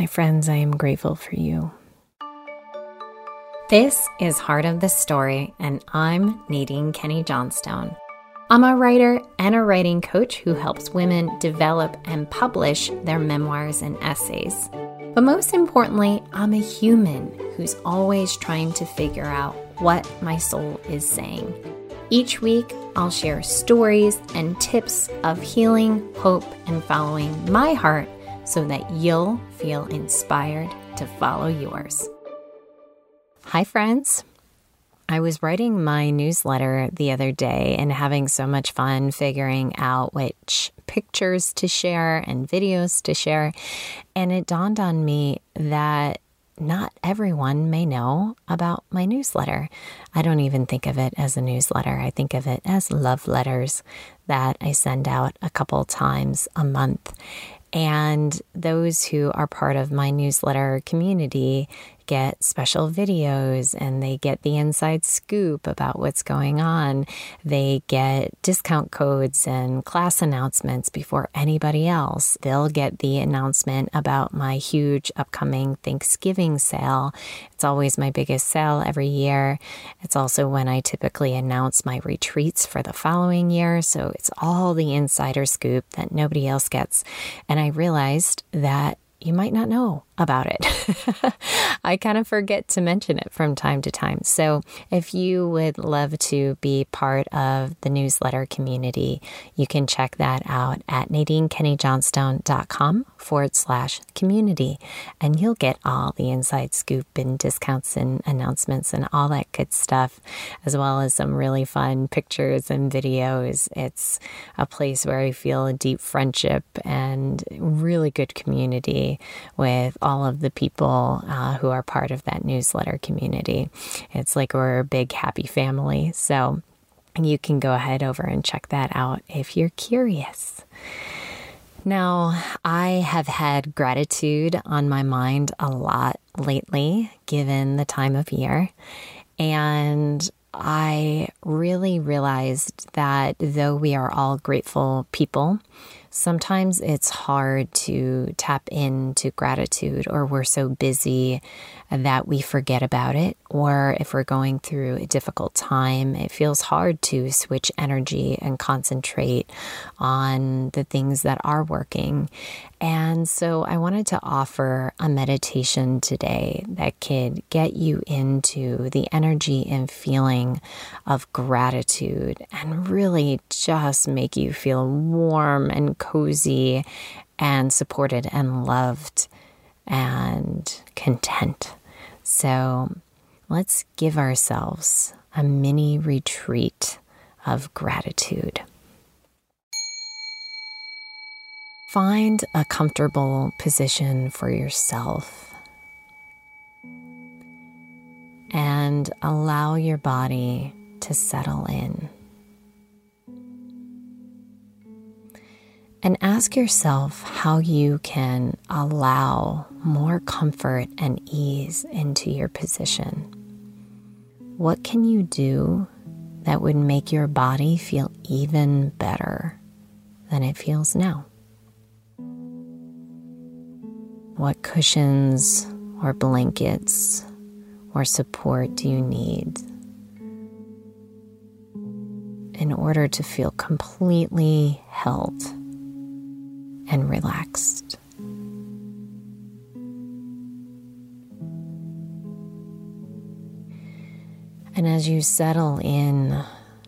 My friends, I am grateful for you. This is Heart of the Story, and I'm Nadine Kenny Johnstone. I'm a writer and a writing coach who helps women develop and publish their memoirs and essays. But most importantly, I'm a human who's always trying to figure out what my soul is saying. Each week, I'll share stories and tips of healing, hope, and following my heart so that you'll feel inspired to follow yours. Hi, friends. I was writing my newsletter the other day and having so much fun figuring out which pictures to share and videos to share. And it dawned on me that not everyone may know about my newsletter. I don't even think of it as a newsletter. I think of it as love letters that I send out a couple times a month. And those who are part of my newsletter community get special videos, and they get the inside scoop about what's going on. They get discount codes and class announcements before anybody else. They'll get the announcement about my huge upcoming Thanksgiving sale. It's always my biggest sale every year. It's also when I typically announce my retreats for the following year. So it's all the insider scoop that nobody else gets. And I realized that you might not know about it. I kind of forget to mention it from time to time. So if you would love to be part of the newsletter community, you can check that out at nadinekennyjohnstone.com/community. And you'll get all the inside scoop and discounts and announcements and all that good stuff, as well as some really fun pictures and videos. It's a place where I feel a deep friendship and really good community with all of the people who are part of that newsletter community. It's like we're a big happy family. So you can go ahead over and check that out if you're curious. Now, I have had gratitude on my mind a lot lately, given the time of year. And I really realized that though we are all grateful people, sometimes it's hard to tap into gratitude, or we're so busy that we forget about it. Or if we're going through a difficult time, it feels hard to switch energy and concentrate on the things that are working. And so I wanted to offer a meditation today that could get you into the energy and feeling of gratitude and really just make you feel warm and cozy and supported and loved and content. So let's give ourselves a mini retreat of gratitude. Find a comfortable position for yourself and allow your body to settle in. And ask yourself how you can allow more comfort and ease into your position. What can you do that would make your body feel even better than it feels now? What cushions or blankets or support do you need in order to feel completely held and relaxed? And as you settle in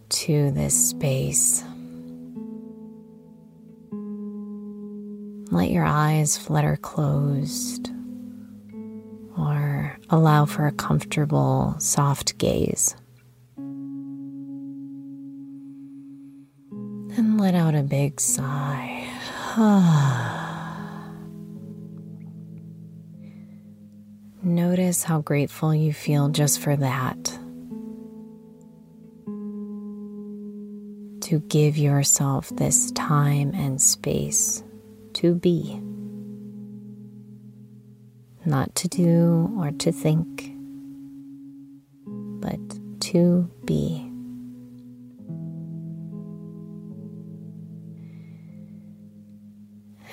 to this space, let your eyes flutter closed, or allow for a comfortable, soft gaze. And let out a big sigh. Notice how grateful you feel just for that. To give yourself this time and space to be. Not to do or to think, but to be.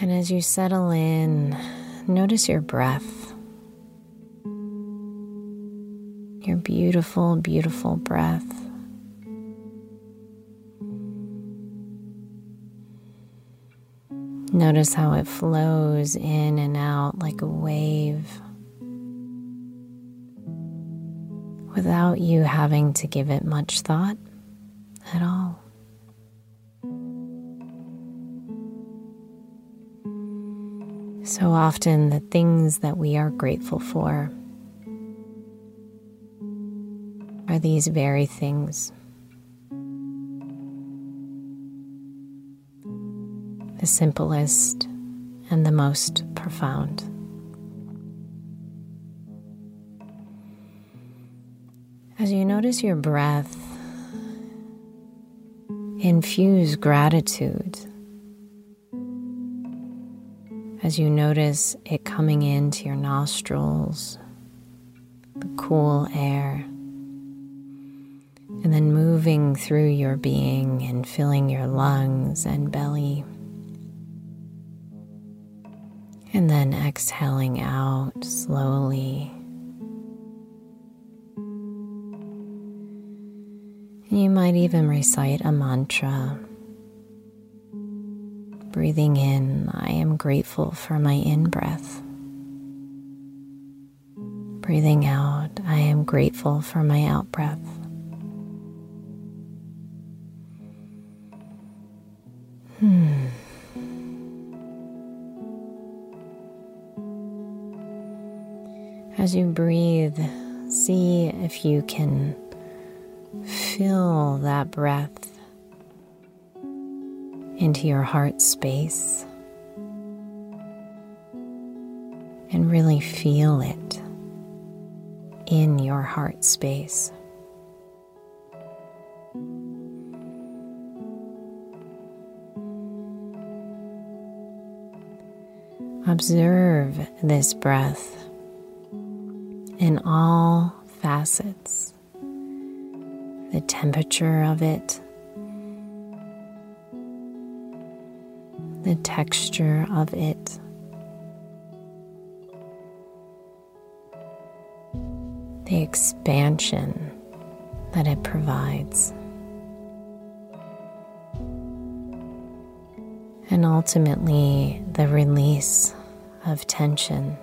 And as you settle in, Notice your breath. Your beautiful, beautiful breath. Notice how it flows in and out like a wave, without you having to give it much thought at all. So often the things that we are grateful for are these very things. The simplest and the most profound. As you notice your breath, infuse gratitude. As you notice it coming into your nostrils, the cool air, and then moving through your being and filling your lungs and belly. And then exhaling out slowly. You might even recite a mantra. Breathing in, I am grateful for my in-breath. Breathing out, I am grateful for my out-breath. As you breathe, see if you can fill that breath into your heart space and really feel it in your heart space. Observe this breath in all facets, the temperature of it, the texture of it, the expansion that it provides, and ultimately the release of tension.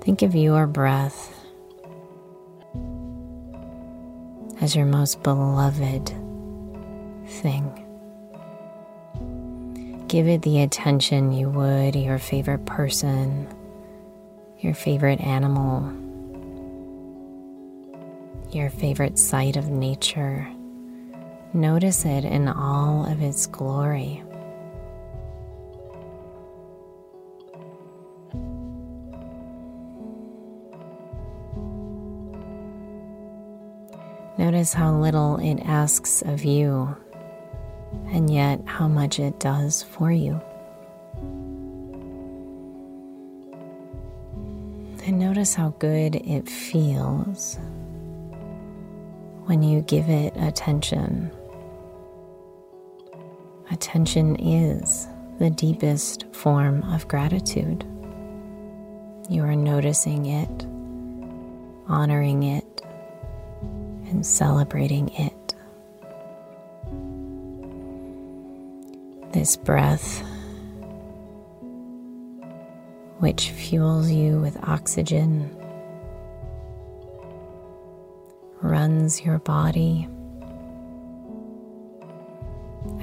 Think of your breath as your most beloved thing. Give it the attention you would your favorite person, your favorite animal, your favorite sight of nature. Notice it in all of its glory. Notice how little it asks of you, and yet how much it does for you. And notice how good it feels when you give it attention. Attention is the deepest form of gratitude. You are noticing it, honoring it, and celebrating it. This breath, which fuels you with oxygen, runs your body,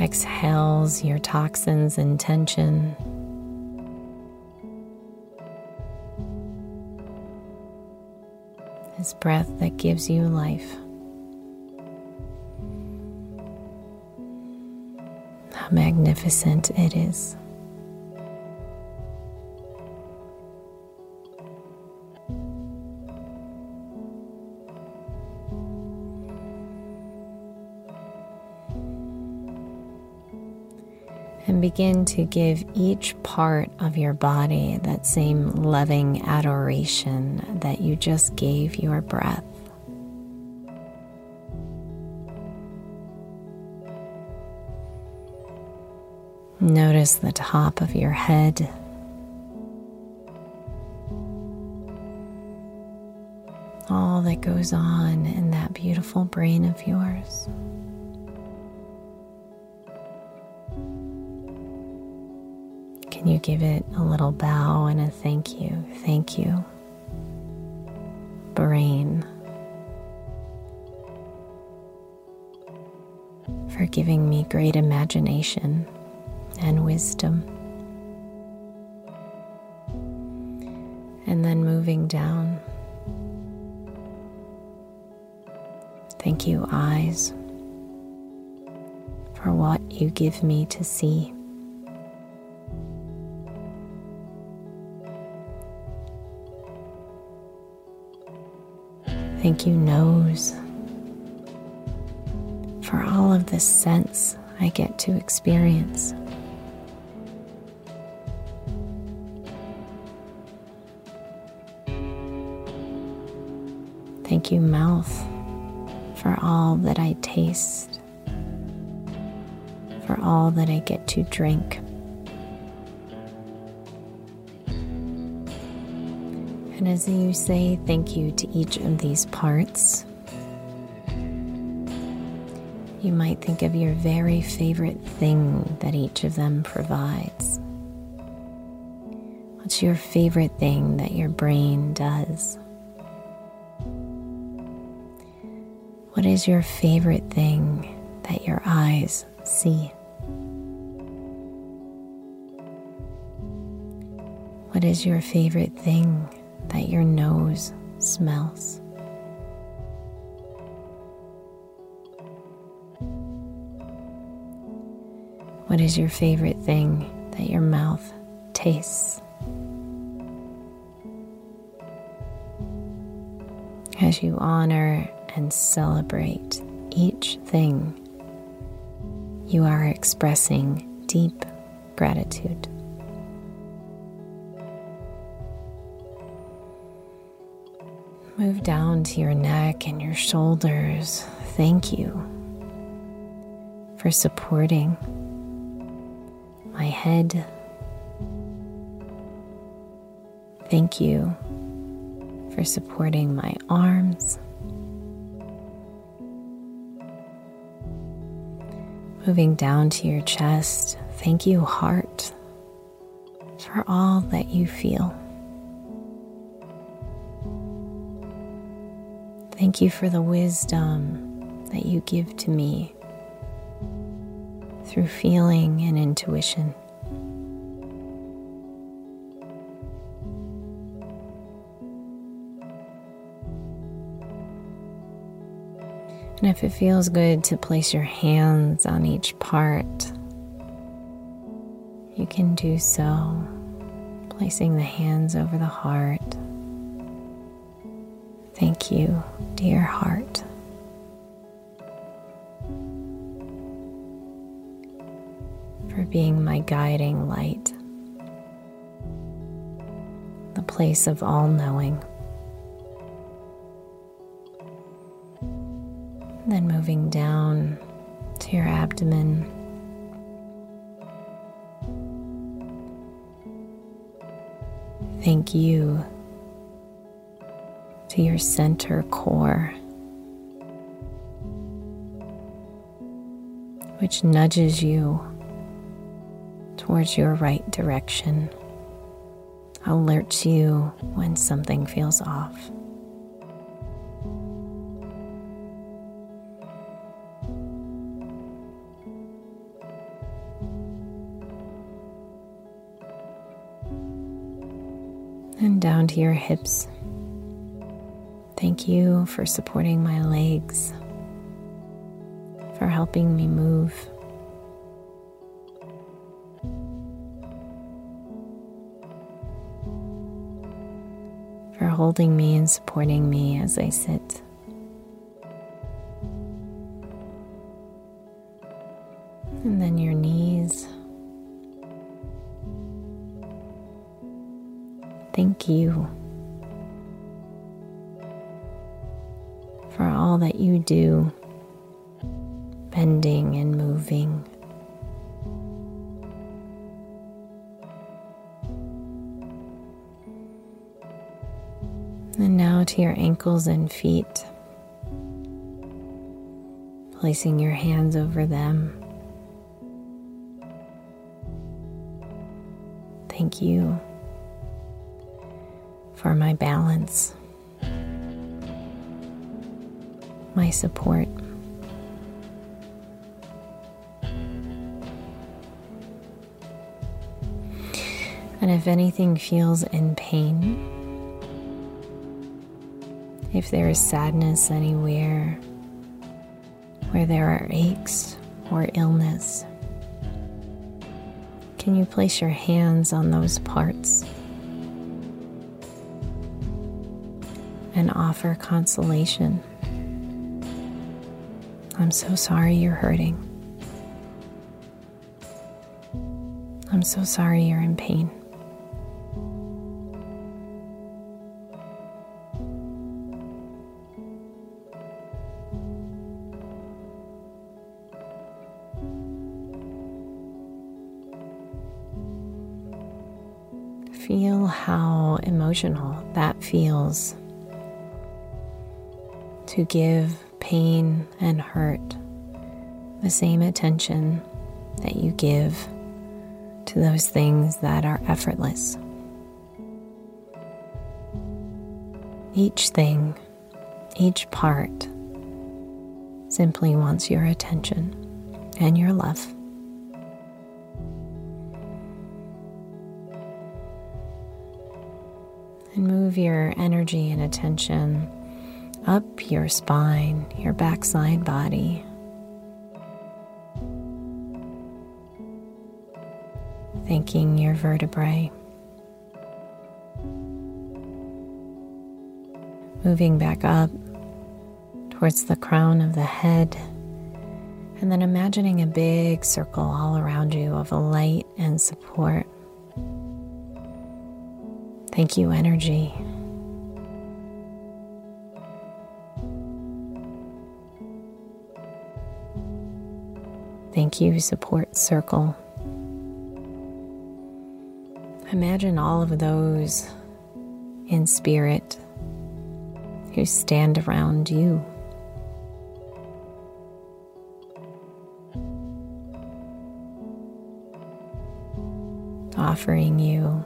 exhales your toxins and tension, this breath that gives you life. How magnificent it is. And begin to give each part of your body that same loving adoration that you just gave your breath. Notice the top of your head. All that goes on in that beautiful brain of yours. Can you give it a little bow and a thank you? Thank you, brain, for giving me great imagination and wisdom. And then moving down. Thank you, eyes, for what you give me to see. Thank you, nose, for all of the sense I get to experience. Thank you, mouth, for all that I taste, for all that I get to drink. And as you say thank you to each of these parts, you might think of your very favorite thing that each of them provides. What's your favorite thing that your brain does? What is your favorite thing that your eyes see? What is your favorite thing that your nose smells? What is your favorite thing that your mouth tastes? As you honor and celebrate each thing, you are expressing deep gratitude. Move down to your neck and your shoulders. Thank you for supporting my head. Thank you for supporting my arms. Moving down to your chest. Thank you, heart, for all that you feel. Thank you for the wisdom that you give to me through feeling and intuition. And if it feels good to place your hands on each part, you can do so, placing the hands over the heart. Thank you, dear heart. For being my guiding light, the place of all knowing. Then moving down to your abdomen. Thank you to your center core, which nudges you towards your right direction, alerts you when something feels off. And down to your hips. Thank you for supporting my legs, for helping me move. For holding me and supporting me as I sit. And then your knees. Thank you for all that you do, bending and moving, to your ankles and feet, placing your hands over them. Thank you for my balance, my support. And if anything feels in pain, if there is sadness anywhere, where there are aches or illness, can you place your hands on those parts and offer consolation? I'm so sorry you're hurting. I'm so sorry you're in pain. Feel how emotional that feels to give pain and hurt the same attention that you give to those things that are effortless. Each thing, each part simply wants your attention and your love. And move your energy and attention up your spine, your backside body. Thanking your vertebrae. Moving back up towards the crown of the head. And then imagining a big circle all around you of light and support. Thank you, energy. Thank you, support circle. Imagine all of those in spirit who stand around you. Offering you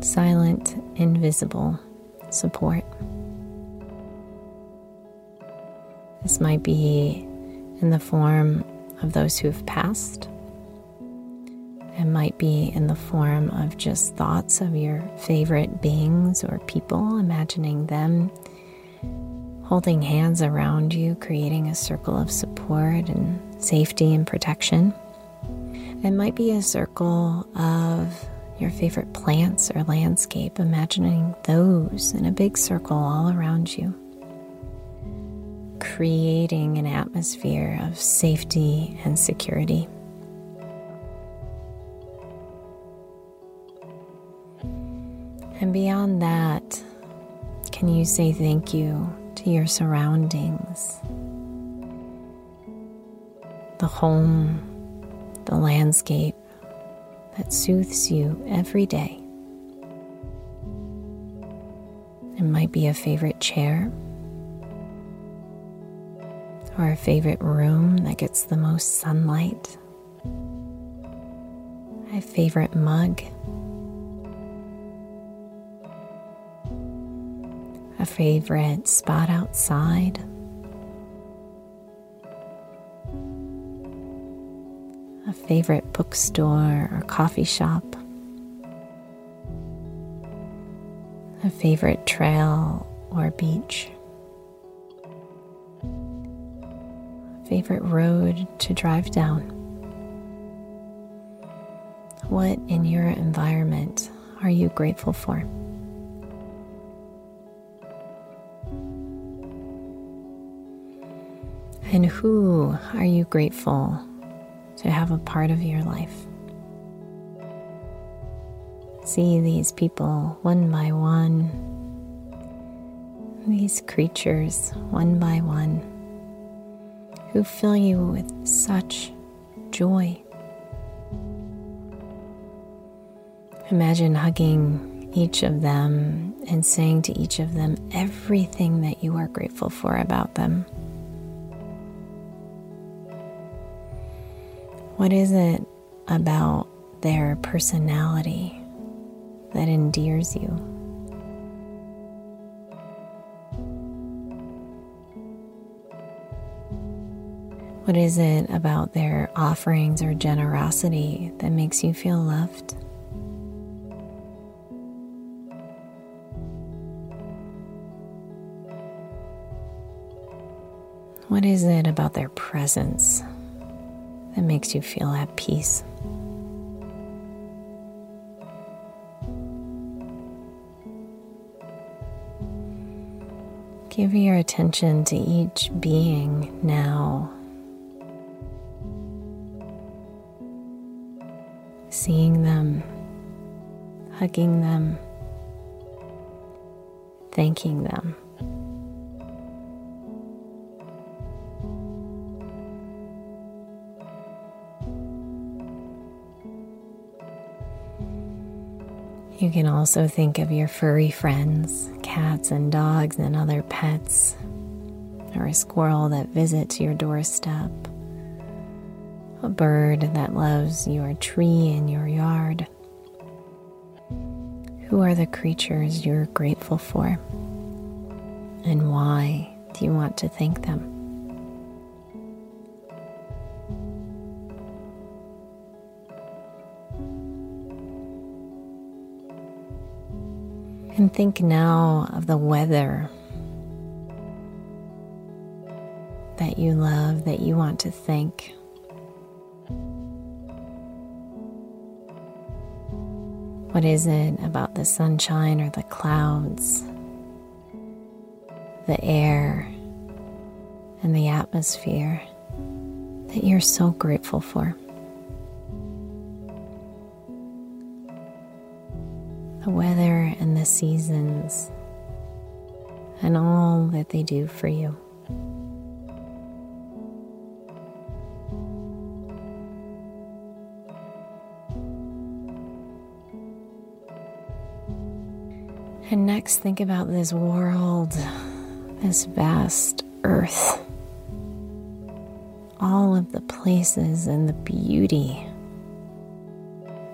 silent, invisible support. This might be in the form of those who have passed. It might be in the form of just thoughts of your favorite beings or people, imagining them holding hands around you, creating a circle of support and safety and protection. It might be a circle of your favorite plants or landscape, imagining those in a big circle all around you, creating an atmosphere of safety and security. And beyond that, can you say thank you to your surroundings? The home, the landscape, that soothes you every day. It might be a favorite chair or a favorite room that gets the most sunlight, a favorite mug, a favorite spot outside, favorite bookstore or coffee shop, a favorite trail or beach, a favorite road to drive down. What in your environment are you grateful for? And who are you grateful to have a part of your life? See these people one by one, these creatures one by one, who fill you with such joy. Imagine hugging each of them and saying to each of them everything that you are grateful for about them. What is it about their personality that endears you? What is it about their offerings or generosity that makes you feel loved? What is it about their presence that makes you feel at peace? Give your attention to each being now. Seeing them, hugging them, thanking them. You can also think of your furry friends, cats and dogs and other pets, or a squirrel that visits your doorstep. A bird that loves your tree in your yard. Who are the creatures you're grateful for? And why do you want to thank them? And think now of the weather that you love, that you want to thank. What is it about the sunshine or the clouds, the air, and the atmosphere that you're so grateful for? The weather and the seasons and all that they do for you. And next, think about this world, this vast earth, all of the places and the beauty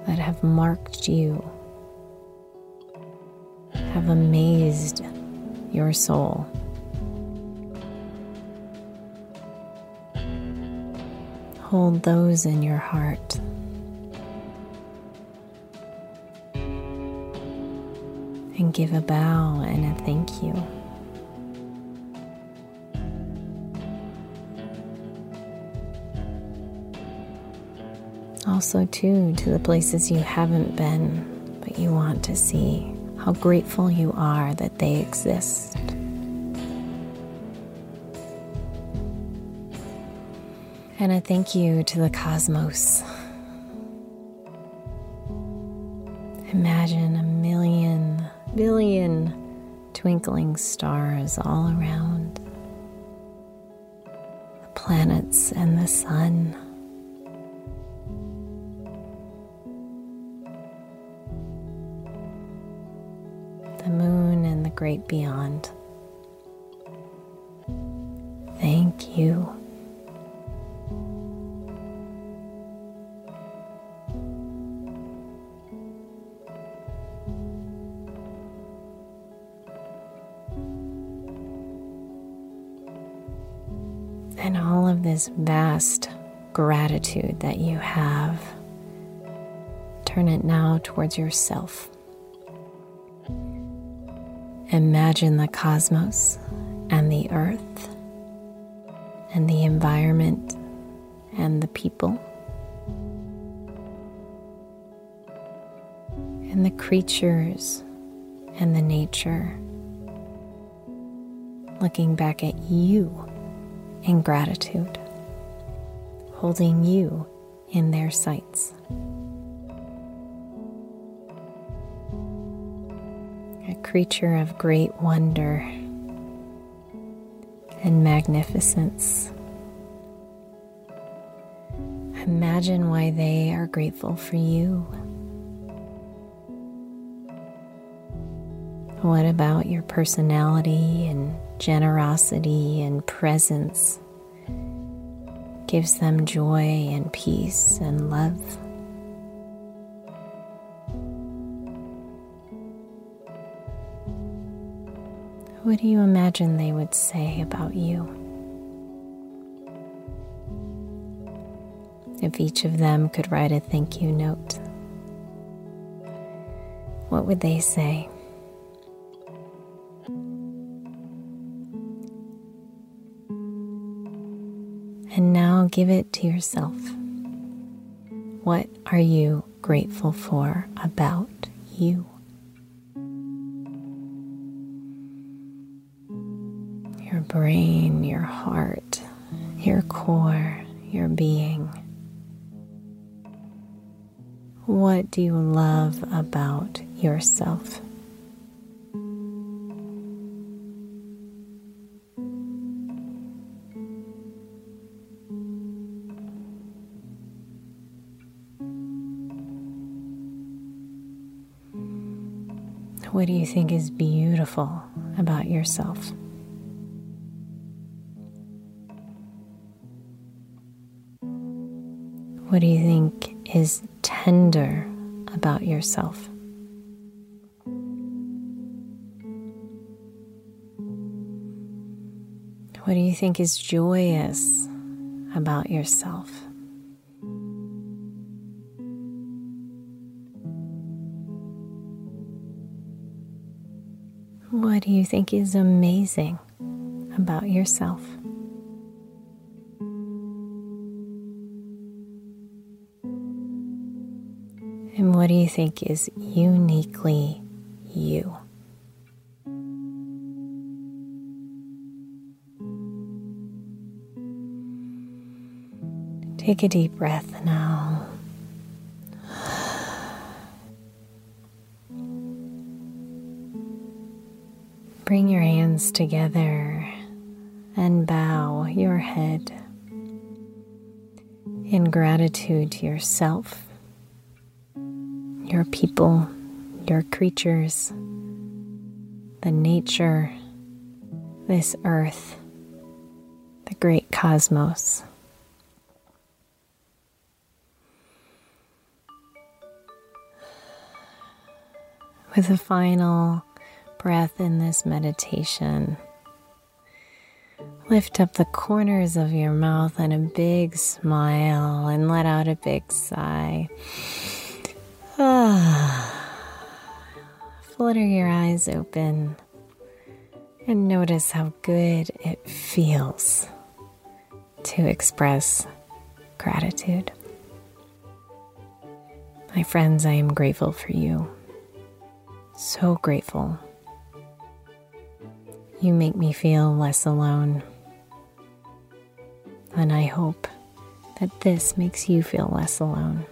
that have marked you, have amazed your soul. Hold those in your heart. And give a bow and a thank you. Also, too, to the places you haven't been, but you want to see, how grateful you are that they exist. And a thank you to the cosmos. Imagine a billion twinkling stars all around, the planets and the sun. The moon and the great beyond. Thank you. And all of this vast gratitude that you have, turn it now towards yourself. Imagine the cosmos and the earth and the environment and the people and the creatures and the nature looking back at you in gratitude, holding you in their sights. A creature of great wonder and magnificence. Imagine why they are grateful for you. What about your personality and generosity and presence gives them joy and peace and love? What do you imagine they would say about you if each of them could write a thank you note? What would they say? And now give it to yourself. What are you grateful for about you? Your brain, your heart, your core, your being. What do you love about yourself? What do you think is beautiful about yourself? What do you think is tender about yourself? What do you think is joyous about yourself? What do you think is amazing about yourself? And what do you think is uniquely you? Take a deep breath now. Bring your hands together and bow your head in gratitude to yourself, your people, your creatures, the nature, this earth, the great cosmos. With a final breath in this meditation, lift up the corners of your mouth in a big smile and let out a big sigh. Flutter your eyes open and notice how good it feels to express gratitude. My friends, I am grateful for you. So grateful. You make me feel less alone. And I hope that this makes you feel less alone.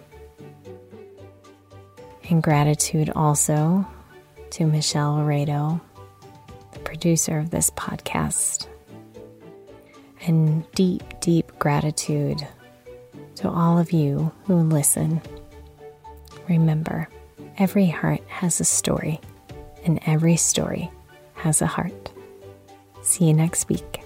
And gratitude also to Michelle Rado, the producer of this podcast. And deep, deep gratitude to all of you who listen. Remember, every heart has a story, and every story has a heart. See you next week.